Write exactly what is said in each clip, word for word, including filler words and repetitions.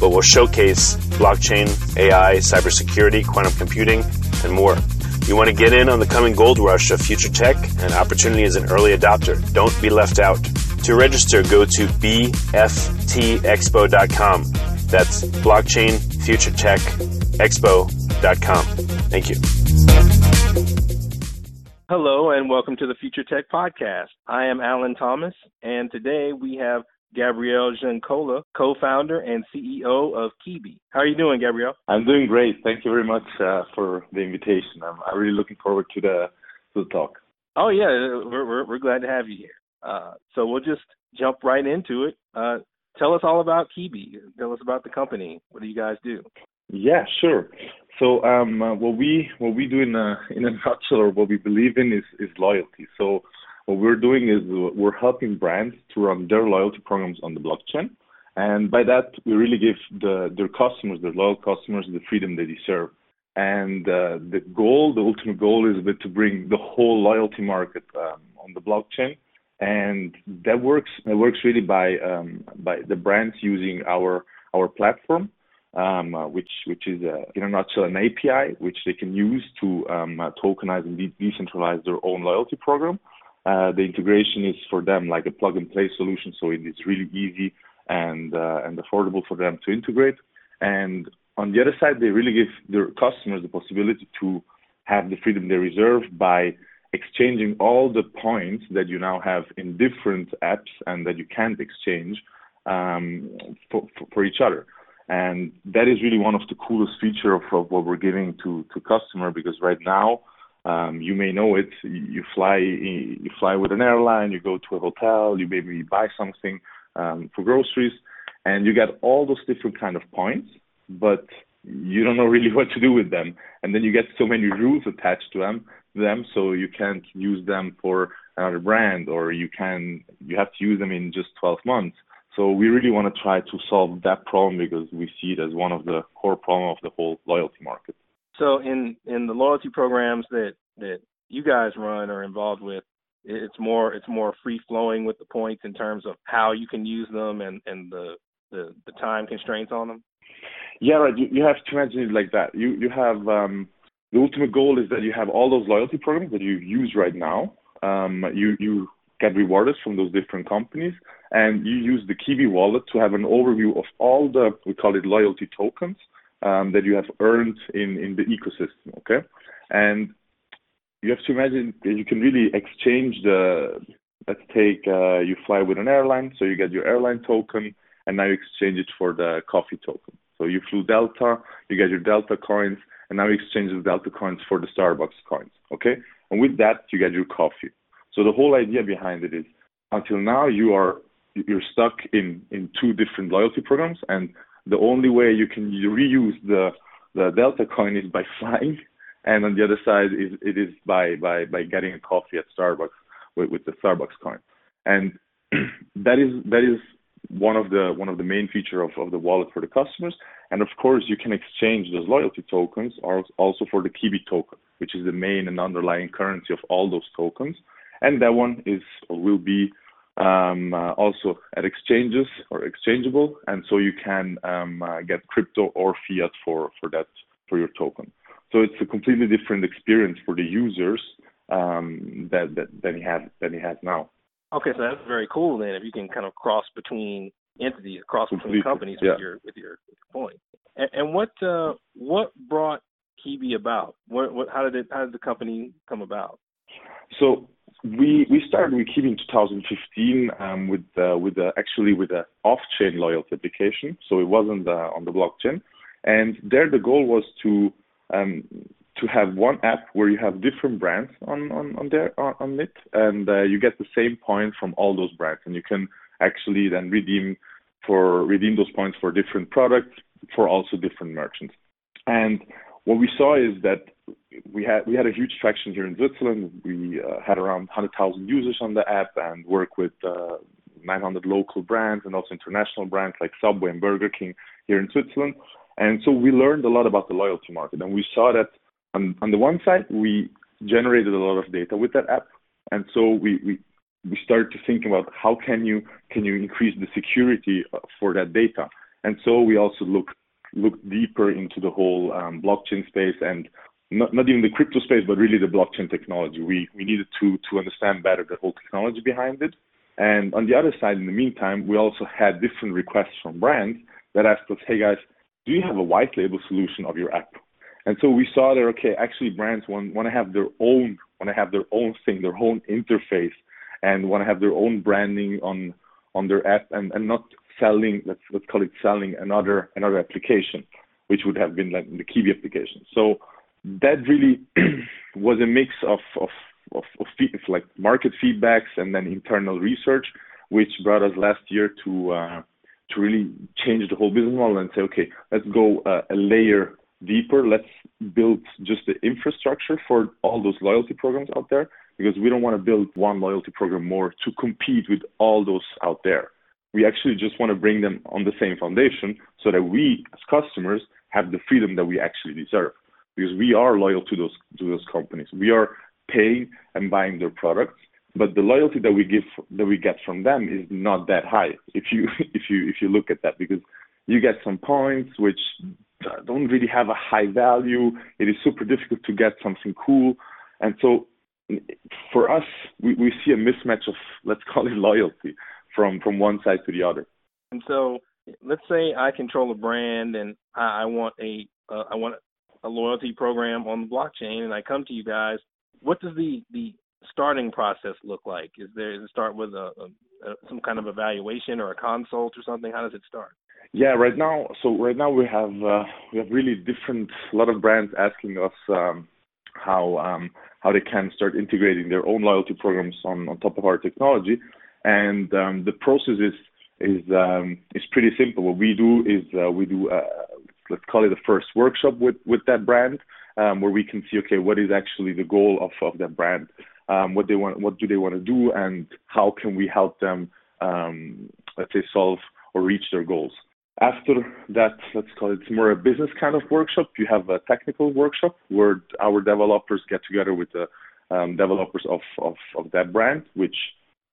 but will showcase blockchain, A I, cybersecurity, quantum computing, and more. You want to get in on the coming gold rush of future tech and opportunity as an early adopter. Don't be left out. To register, go to B F T Expo dot com. That's blockchain future tech expo dot com. Thank you. Hello and welcome to the Future Tech Podcast. I am Alan Thomas, and today we have Gabriel Giancola, co-founder and C E O of Qiibee. How are you doing, Gabriel? I'm doing great. Thank you very much uh, for the invitation. I'm, I'm really looking forward to the to the talk. Oh yeah, we're we're, we're glad to have you here. Uh, so we'll just jump right into it. Uh, tell us all about Qiibee. Tell us about the company. What do you guys do? Yeah, sure. So um, uh, what we what we do in a in a nutshell, or what we believe in, is is loyalty. So what we're doing is we're helping brands to run their loyalty programs on the blockchain, and by that we really give the their customers, their loyal customers, the freedom they deserve. And uh, the goal, the ultimate goal, is to bring the whole loyalty market um, on the blockchain, and that works. It works really by um, by the brands using our our platform. Um, uh, which which is uh, in a nutshell an A P I which they can use to um, uh, tokenize and de- decentralize their own loyalty program. Uh, the integration is for them like a plug and play solution, so it is really easy and uh, and affordable for them to integrate. And on the other side, they really give their customers the possibility to have the freedom they reserve by exchanging all the points that you now have in different apps and that you can't exchange um, for, for, for each other. And that is really one of the coolest features of, of what we're giving to, to customer, because right now, um, you may know it, you fly you fly with an airline, you go to a hotel, you maybe buy something um, for groceries, and you get all those different kind of points, but you don't know really what to do with them. And then you get so many rules attached to them, them so you can't use them for another brand, or you can you have to use them in just twelve months. So we really want to try to solve that problem, because we see it as one of the core problems of the whole loyalty market. So in, in the loyalty programs that, that you guys run or involved with, it's more it's more free flowing with the points in terms of how you can use them and, and the, the the time constraints on them. Yeah, right. You, you have to imagine it like that. You you have um, the ultimate goal is that you have all those loyalty programs that you use right now. Um, you you. get rewarded from those different companies, and you use the Qiibee wallet to have an overview of all the, we call it loyalty tokens, um, that you have earned in, in the ecosystem, okay? And you have to imagine that you can really exchange the, let's take, uh, you fly with an airline, so you get your airline token, and now you exchange it for the coffee token. So you flew Delta, you got your Delta coins, and now you exchange the Delta coins for the Starbucks coins, okay? And with that, you get your coffee. So the whole idea behind it is, until now, you are you're stuck in, in two different loyalty programs, and the only way you can reuse the, the Delta coin is by flying, and on the other side, is, it is by, by, by getting a coffee at Starbucks with, with the Starbucks coin. And that is that is one of the one of the main feature of, of the wallet for the customers. And of course, you can exchange those loyalty tokens or also for the Qiibee token, which is the main and underlying currency of all those tokens. And that one is or will be um, uh, also at exchanges or exchangeable, and so you can um, uh, get crypto or fiat for for that for your token. So it's a completely different experience for the users um, that that than he has than he has now. Okay, so that's very cool then, if you can kind of cross between entities, cross between companies with, yeah. your, with your with your coin. And, and what uh, what brought Qiibee about? What, what how did it how did the company come about? So we we started with Qiibee in two thousand fifteen um, with uh, with uh, actually with an off-chain loyalty application. So it wasn't uh, on the blockchain, and there the goal was to um, to have one app where you have different brands on on, on there on, on it, and uh, you get the same point from all those brands, and you can actually then redeem for redeem those points for different products for also different merchants. And what we saw is that we had we had a huge traction here in Switzerland. We uh, had around one hundred thousand users on the app and work with uh, nine hundred local brands and also international brands like Subway and Burger King here in Switzerland. And so we learned a lot about the loyalty market, and we saw that. On, on the one side, we generated a lot of data with that app, and so we, we, we started to think about how can you can you increase the security for that data. And so we also look looked deeper into the whole um, blockchain space, and not not even the crypto space, but really the blockchain technology. We we needed to to understand better the whole technology behind it. And on the other side, in the meantime, we also had different requests from brands that asked us, "Hey guys, do you have a white label solution of your app?" And so we saw that, okay, actually brands want, want to have their own want to have their own thing, their own interface, and want to have their own branding on on their app, and, and not selling let's let's call it selling another another application, which would have been like the Qiibee application. So that really was a mix of of of, of like market feedbacks and then internal research, which brought us last year to uh, to really change the whole business model and say, okay, let's go uh, a layer deeper. Let's build just the infrastructure for all those loyalty programs out there, because we don't want to build one loyalty program more to compete with all those out there. We actually just want to bring them on the same foundation so that we as customers have the freedom that we actually deserve, because we are loyal to those to those companies. We are paying and buying their products, but the loyalty that we give that we get from them is not that high if you if you if you look at that, because you get some points which don't really have a high value. It is super difficult to get something cool. And so for us, we, we see a mismatch of, let's call it loyalty, from, from one side to the other. And so let's say I control a brand and I, I want a uh, I want a loyalty program on the blockchain, and I come to you guys. What does the, the starting process look like? Is there, does it start with a, a, a some kind of evaluation or a consult or something? How does it start? Yeah, right now. So right now we have uh, we have really different a lot of brands asking us um, how um, how they can start integrating their own loyalty programs on, on top of our technology, and um, the process is is um, is pretty simple. What we do is uh, we do uh, let's call it a first workshop with, with that brand um, where we can see, okay, what is actually the goal of, of that brand, um, what they want, what do they want to do, and how can we help them um, let's say solve or reach their goals. After that, let's call it more a business kind of workshop. You have a technical workshop where our developers get together with the um, developers of, of, of that brand, which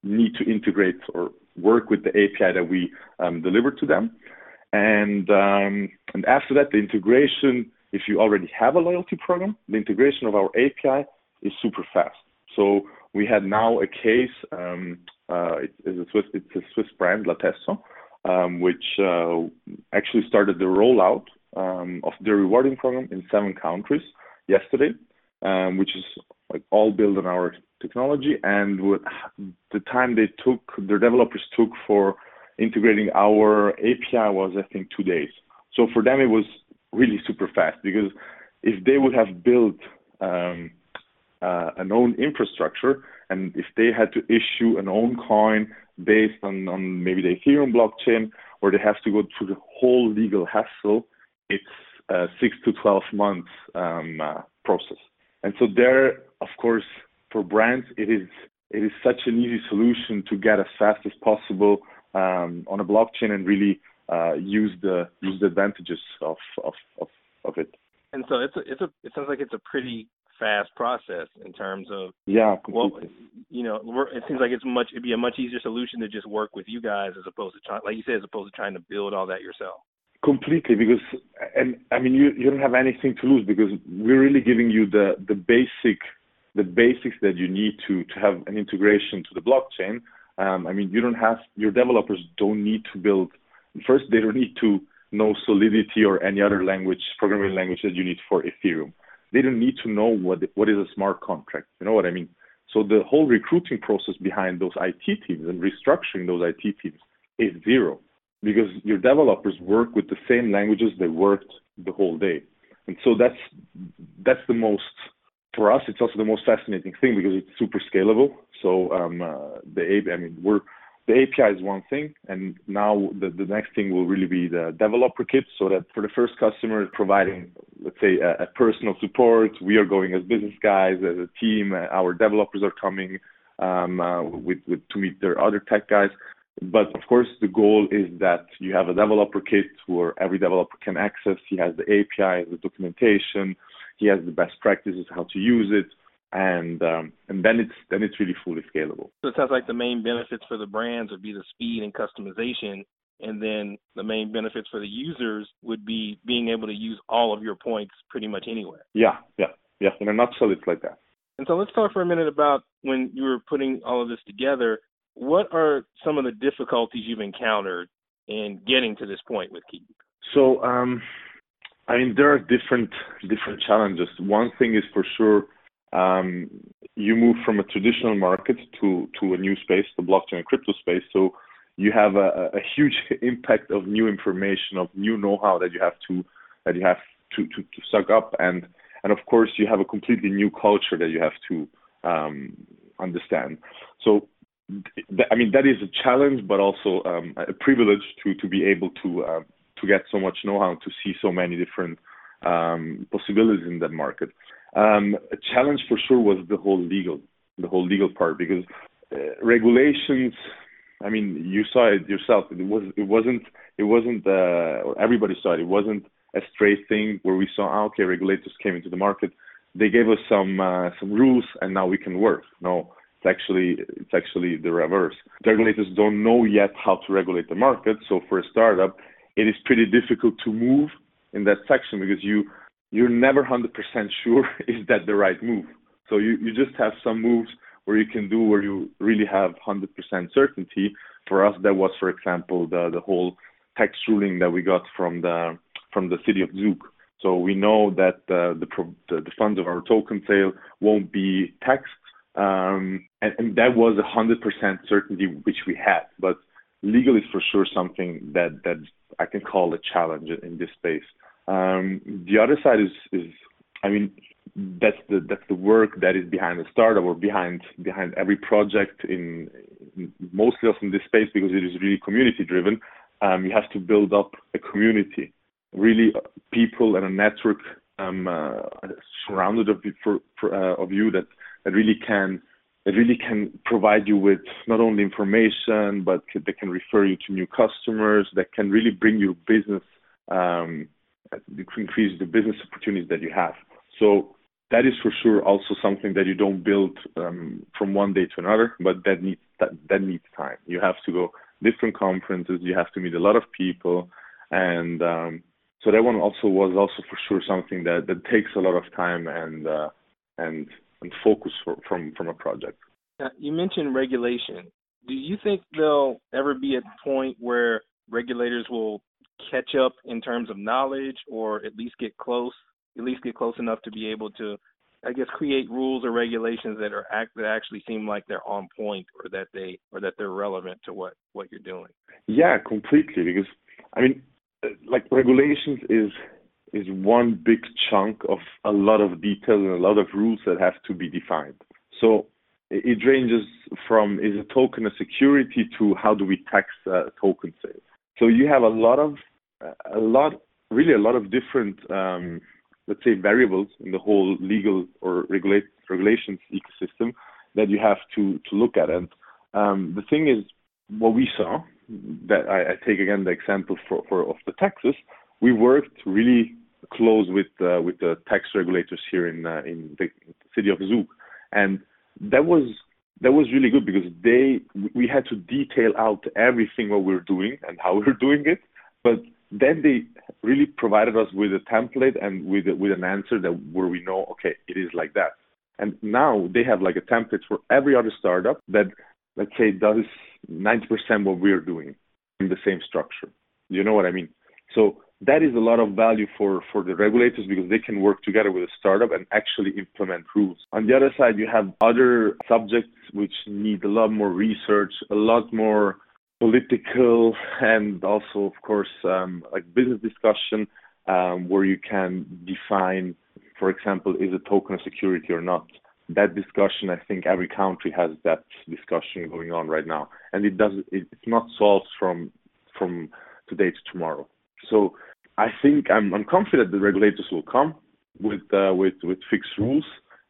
need to integrate or work with the A P I that we um, deliver to them. And um, and after that, the integration, if you already have a loyalty program, the integration of our A P I is super fast. So we had now a case, um, uh, it, it's, a Swiss, it's a Swiss brand, Latesso, Um, which uh, actually started the rollout um, of their rewarding program in seven countries yesterday, um, which is like all built on our technology. And with the time they took, their developers took for integrating our A P I was, I think, two days. So for them, it was really super fast, because if they would have built um, uh, an own infrastructure, and if they had to issue an own coin based on, on maybe the Ethereum blockchain, or they have to go through the whole legal hassle, it's a six to twelve months um, uh, process. And so there, of course, for brands, it is it is such an easy solution to get as fast as possible um, on a blockchain and really uh, use the use the advantages of of, of, of it. And so it's a, it's a it sounds like it's a pretty fast process in terms of yeah, completely. Well, you know, it seems like it's much it'd be a much easier solution to just work with you guys as opposed to trying, like you said, as opposed to trying to build all that yourself. Completely, because and I mean you you don't have anything to lose, because we're really giving you the the basic. the basics that you need to, to have an integration to the blockchain. Um, I mean, you don't have, your developers don't need to build, first, they don't need to know Solidity or any other language, programming language that you need for Ethereum. They don't need to know what what is a smart contract. You know what I mean? So the whole recruiting process behind those I T teams and restructuring those I T teams is zero, because your developers work with the same languages they worked the whole day. And so that's that's the most... For us, it's also the most fascinating thing, because it's super scalable. So um, uh, the I mean, we're the A P I is one thing, and now the, the next thing will really be the developer kit, so that for the first customer providing, let's say, a, a personal support, we are going as business guys, as a team. Our developers are coming um, uh, with, with to meet their other tech guys. But of course, the goal is that you have a developer kit where every developer can access. He has the A P I, the documentation. He has the best practices, how to use it, and um, and then it's then it's really fully scalable. So it sounds like the main benefits for the brands would be the speed and customization, and then the main benefits for the users would be being able to use all of your points pretty much anywhere. Yeah, yeah, yeah. In a nutshell, it's like that. And so let's talk for a minute about when you were putting all of this together. What are some of the difficulties you've encountered in getting to this point with Qiibee? So. Um, I mean, there are different different challenges. One thing is for sure, um, you move from a traditional market to, to a new space, the blockchain and crypto space. So you have a, a huge impact of new information, of new know-how that you have to that you have to, to, to suck up, and and of course you have a completely new culture that you have to um, understand. So th- I mean, that is a challenge, but also um, a privilege to to be able to. Uh, to get so much know-how, to see so many different um, possibilities in that market. Um, a challenge for sure was the whole legal, the whole legal part, because uh, regulations. I mean, you saw it yourself. It was, it wasn't, it wasn't. Uh, or everybody saw it. It wasn't a straight thing where we saw, oh, okay, regulators came into the market, they gave us some uh, some rules, and now we can work. No, it's actually it's actually the reverse. The regulators don't know yet how to regulate the market. So for a startup, it is pretty difficult to move in that section, because you, you're never one hundred percent sure is that the right move. So you, you just have some moves where you can do where you really have one hundred percent certainty. For us, that was, for example, the, the whole tax ruling that we got from the from the city of Zug. So we know that uh, the, the the funds of our token sale won't be taxed. Um, and, and that was one hundred percent certainty, which we had. But legal is for sure something that, that I can call a challenge in this space. Um, the other side is, is, I mean, that's the that's the work that is behind the startup or behind behind every project in, in mostly in this space, because it is really community driven. Um, you have to build up a community, really people and a network um, uh, surrounded of you, for, for, uh, of you that, that really can. It really can provide you with not only information, but they can refer you to new customers, that can really bring your business, um, increase the business opportunities that you have. So that is for sure also something that you don't build um, from one day to another, but that needs that, that needs time. You have to go different conferences, you have to meet a lot of people, and um, so that one also was also for sure something that, that takes a lot of time and uh, and. and focus for, from, from a project. Now, you mentioned regulation. Do you think there'll ever be a point where regulators will catch up in terms of knowledge, or at least get close, at least get close enough to be able to, I guess, create rules or regulations that are act, that actually seem like they're on point, or that they or that they're relevant to what, what you're doing? Yeah, completely. Because I mean, like regulations is is one big chunk of a lot of details and a lot of rules that have to be defined. So it ranges from, is a token a security, to how do we tax uh, token sales. So you have a lot of, a lot, really a lot of different, um, let's say, variables in the whole legal or regulate, regulations ecosystem that you have to, to look at. And um, the thing is, what we saw, that I, I take again the example for, for of the taxes, we worked really close with uh, with the tax regulators here in uh, in the city of Zug, and that was that was really good because they we had to detail out everything what we were doing and how we were doing it, but then they really provided us with a template and with with an answer that where we know, okay, it is like that. And now they have like a template for every other startup that, let's say, does ninety percent what we're doing in the same structure. You know what I mean? So that is a lot of value for, for the regulators because they can work together with a startup and actually implement rules. On the other side, you have other subjects which need a lot more research, a lot more political, and also, of course, um, like business discussion, um, where you can define, for example, is a token a security or not? That discussion, I think every country has that discussion going on right now, and it does it's not solved from from today to tomorrow. So I think I'm I'm confident the regulators will come with uh, with with fixed rules,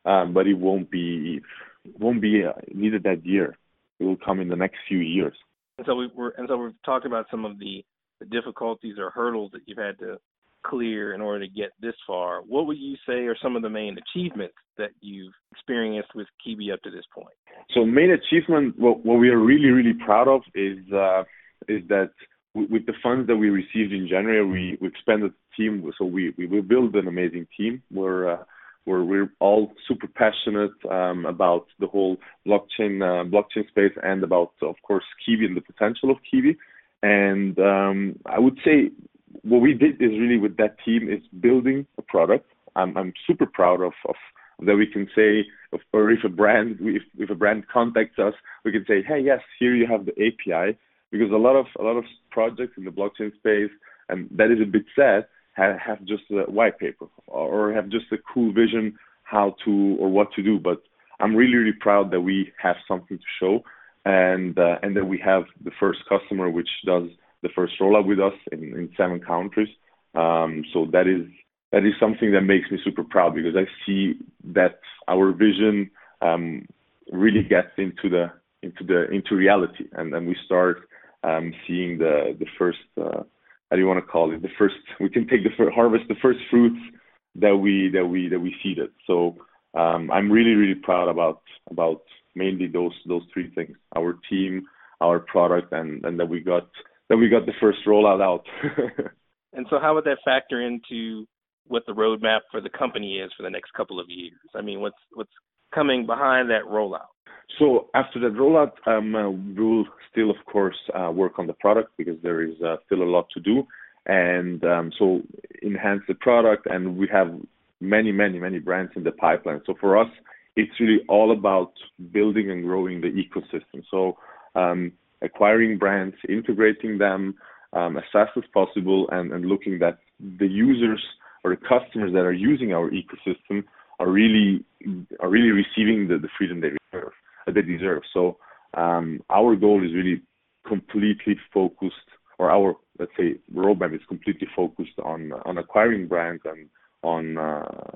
um, but it won't be it won't be uh, needed that year. It will come in the next few years. And so we were and so we've talked about some of the, the difficulties or hurdles that you've had to clear in order to get this far. What would you say are some of the main achievements that you've experienced with Qiibee up to this point? So main achievement, what, what we are really, really proud of is uh, is that w- with the funds that we received in January, we, we expanded the team. So we, we, we built an amazing team where, uh, where we're all super passionate um, about the whole blockchain uh, blockchain space and about, of course, Qiibee and the potential of Qiibee. And um, I would say what we did is really with that team is building a product. I'm I'm super proud of, of that we can say, of, or if a brand if, if a brand contacts us, we can say, hey, yes, here you have the A P I, because a lot of a lot of projects in the blockchain space, and that is a bit sad, have, have just a white paper or have just a cool vision how to or what to do. But I'm really really proud that we have something to show, and uh, and that we have the first customer which does the first rollout with us in, in seven countries. Um, so that is that is something that makes me super proud because I see that our vision um, really gets into the into the into reality, and then we start um, seeing the the first uh, how do you want to call it the first we can take the first, harvest the first fruits that we that we that we seeded. So um, I'm really really proud about about mainly those those three things: our team, our product, and and that we got. that we got the first rollout out. And so how would that factor into what the roadmap for the company is for the next couple of years? I mean, what's what's coming behind that rollout? So after that rollout, um, uh, we'll still, of course, uh, work on the product because there is uh, still a lot to do. And um, so enhance the product, and we have many, many, many brands in the pipeline. So for us, it's really all about building and growing the ecosystem. So um, acquiring brands, integrating them um, as fast as possible, and, and looking that the users or the customers that are using our ecosystem are really are really receiving the, the freedom they deserve. They deserve. So um, our goal is really completely focused, or our, let's say, roadmap is completely focused on on acquiring brands and on uh,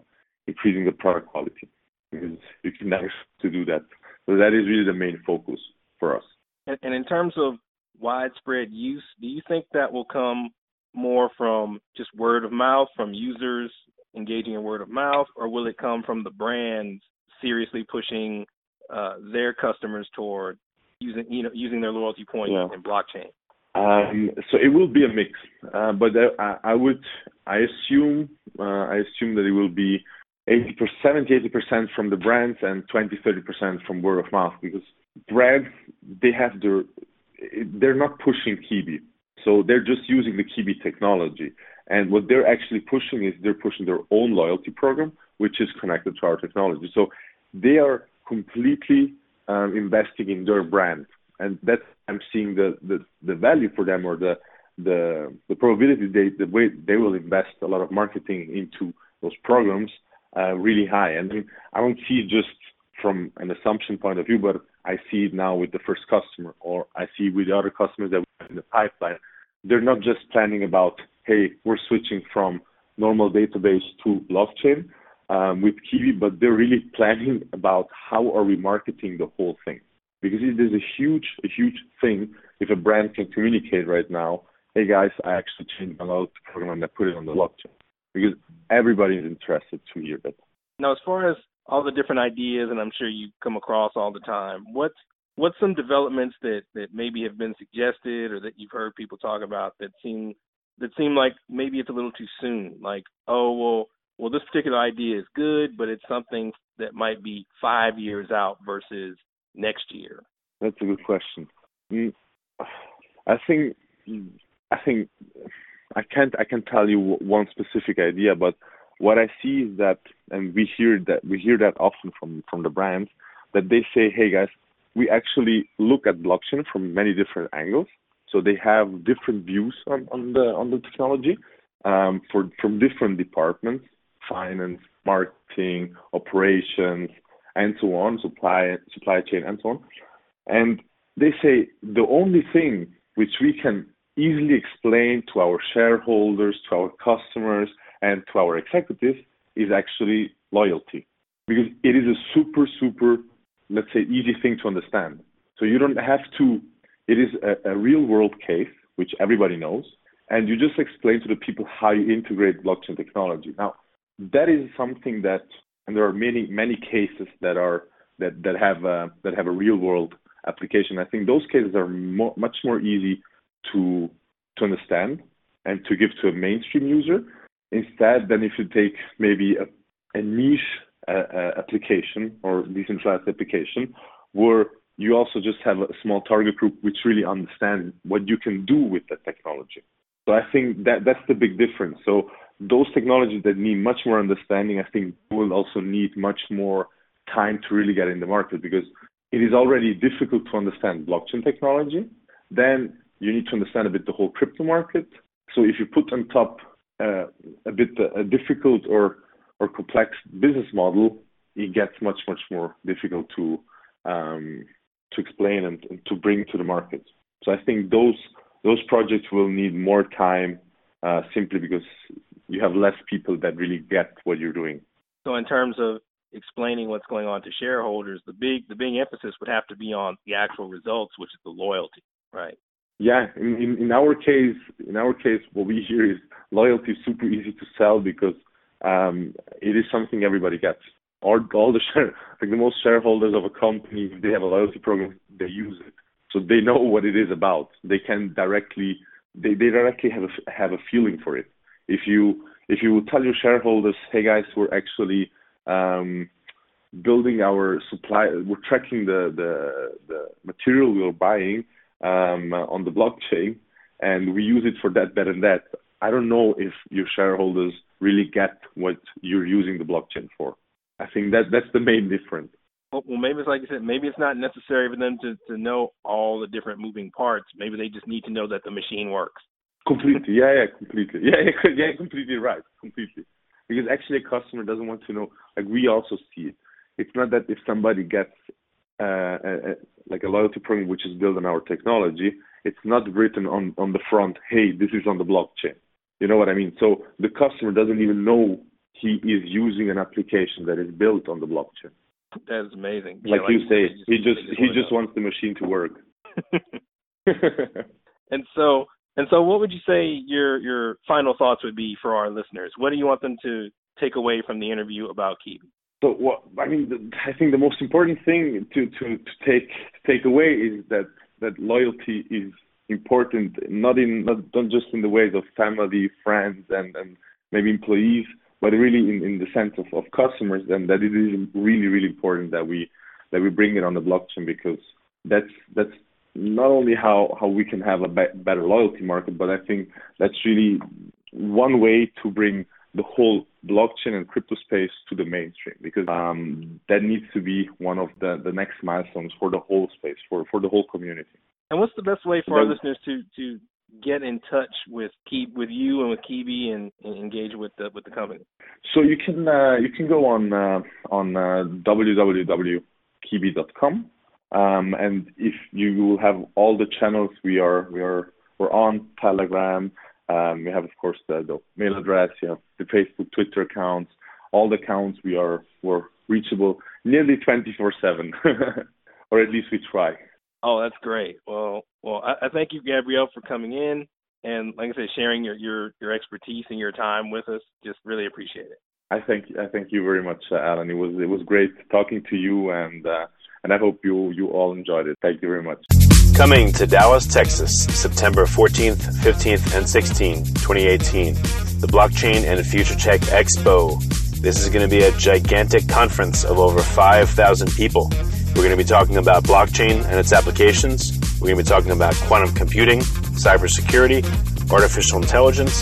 increasing the product quality. Because you can never to do that. So that is really the main focus for us. And in terms of widespread use, do you think that will come more from just word of mouth, from users engaging in word of mouth, or will it come from the brands seriously pushing uh, their customers toward using, you know, using their loyalty points yeah. in blockchain? Um, so it will be a mix, uh, but I, I would, I assume, uh, I assume that it will be eighty percent, seventy, eighty percent from the brands and twenty, thirty percent from word of mouth, because brands, they have their, they're not pushing Qiibee. So they're just using the Qiibee technology. And what they're actually pushing is they're pushing their own loyalty program, which is connected to our technology. So they are completely um, investing in their brand. And that's, I'm seeing the, the, the value for them, or the, the the probability they the way they will invest a lot of marketing into those programs uh, really high. And I mean, I don't see it just from an assumption point of view, but I see it now with the first customer, or I see with the other customers that we have in the pipeline. They're not just planning about, hey, we're switching from normal database to blockchain um, with Qiibee, but they're really planning about how are we marketing the whole thing. Because it is a huge, a huge thing if a brand can communicate right now, hey guys, I actually changed my loyalty program and I put it on the blockchain. Because everybody is interested to hear that. Now, as far as all the different ideas, and I'm sure you come across all the time, what's, what's some developments that, that maybe have been suggested or that you've heard people talk about that seem that seem like maybe it's a little too soon? Like, oh, well, well, this particular idea is good, but it's something that might be five years out versus next year? That's a good question. I think I think I can't I can tell you one specific idea, but what I see is that, and we hear that we hear that often from, from the brands, that they say, hey guys, we actually look at blockchain from many different angles. So they have different views on, on the on the technology um, for from different departments, finance, marketing, operations, and so on, supply supply chain, and so on. And they say the only thing which we can easily explain to our shareholders, to our customers, and to our executives is actually loyalty. Because it is a super, super, let's say, easy thing to understand. So you don't have to, it is a, a real-world case, which everybody knows, and you just explain to the people how you integrate blockchain technology. Now, that is something that, and there are many, many cases that are that that have a, that have a real-world application. I think those cases are mo- much more easy to to understand and to give to a mainstream user instead than if you take maybe a, a niche uh, uh, application or decentralized application where you also just have a small target group which really understands what you can do with that technology. So I think that that's the big difference. So those technologies that need much more understanding, I think, will also need much more time to really get in the market, because it is already difficult to understand blockchain technology. Then you need to understand a bit the whole crypto market. So if you put on top uh, a bit a difficult or, or complex business model, it gets much, much more difficult to um, to explain and, and to bring to the market. So I think those those projects will need more time uh, simply because you have less people that really get what you're doing. So in terms of explaining what's going on to shareholders, the big the big emphasis would have to be on the actual results, which is the loyalty, right? Yeah. In, in, in our case, in our case, what we hear is loyalty is super easy to sell because um, it is something everybody gets. Or all the share, like the most shareholders of a company, if they have a loyalty program, they use it, so they know what it is about. They can directly they, they directly have a, have a feeling for it. If you if you tell your shareholders, hey guys, we're actually um, building our supply, we're tracking the, the, the material we're buying um, on the blockchain, and we use it for that, that, and that. I don't know if your shareholders really get what you're using the blockchain for. I think that that's the main difference. Well, maybe it's like you said, maybe it's not necessary for them to, to know all the different moving parts. Maybe they just need to know that the machine works. Completely, yeah, yeah, completely, yeah, yeah, yeah, completely right, completely. Because actually, a customer doesn't want to know. Like we also see it. It's not that if somebody gets uh, a, a, like a loyalty program which is built on our technology, it's not written on on the front, hey, this is on the blockchain. You know what I mean? So the customer doesn't even know he is using an application that is built on the blockchain. That is amazing. Like, yeah, like you say, he just he just, he just wants the machine to work. and so. And so what would you say your your final thoughts would be for our listeners? What do you want them to take away from the interview about Qiibee? So, what, I mean, the, I think the most important thing to, to, to take take away is that, that loyalty is important, not in not, not just in the ways of family, friends, and, and maybe employees, but really in, in the sense of, of customers, and that it is really, really important that we that we bring it on the blockchain, because that's that's not only how, how we can have a be- better loyalty market, but I think that's really one way to bring the whole blockchain and crypto space to the mainstream, because um, that needs to be one of the, the next milestones for the whole space, for, for the whole community. And what's the best way for so, our listeners to, to get in touch with Qiibee, with you and with Qiibee, and, and engage with the with the company? So you can uh, you can go on uh, on uh, w w w dot qiibee dot com, um, and if you will have all the channels we are we are we're on Telegram. Um, we have, of course, the, the mail address. You have the Facebook, Twitter accounts. All the accounts we are were reachable nearly twenty-four seven, or at least we try. Oh, that's great. Well, well, I, I thank you, Gabriel, for coming in and, like I said, sharing your, your, your expertise and your time with us. Just really appreciate it. I thank I thank you very much, uh, Alan. It was it was great talking to you, and uh, and I hope you you all enjoyed it. Thank you very much. Coming to Dallas, Texas, September fourteenth, fifteenth, and sixteenth, twenty eighteen, the Blockchain and Future Tech Expo. This is going to be a gigantic conference of over five thousand people. We're going to be talking about blockchain and its applications. We're going to be talking about quantum computing, cybersecurity, artificial intelligence,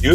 You